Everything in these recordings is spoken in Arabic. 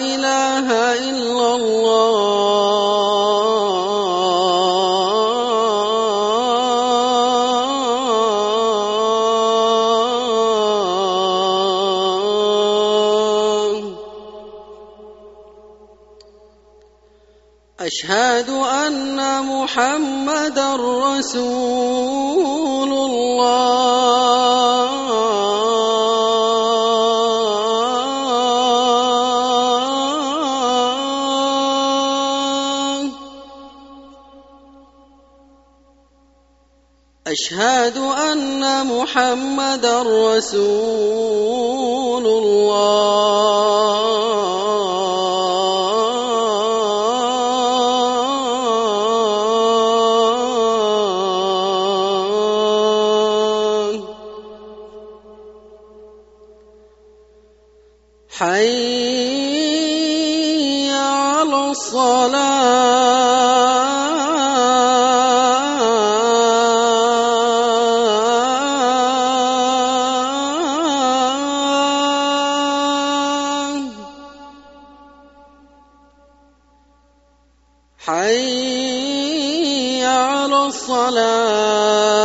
إله إلا الله أشهد أن محمدا رسول الله أشهد أن محمدا رسول الله حي على الصلاة حي على الصلاة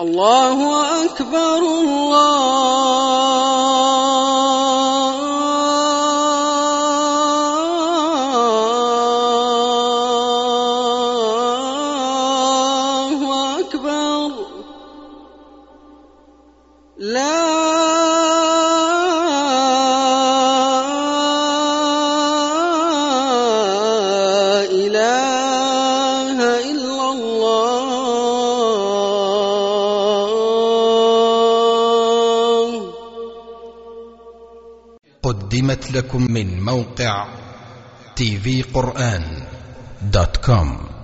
الله أكبر الله أكبر لا إله إلا الله قدمت لكم من موقع تي في قرآن دوت كوم.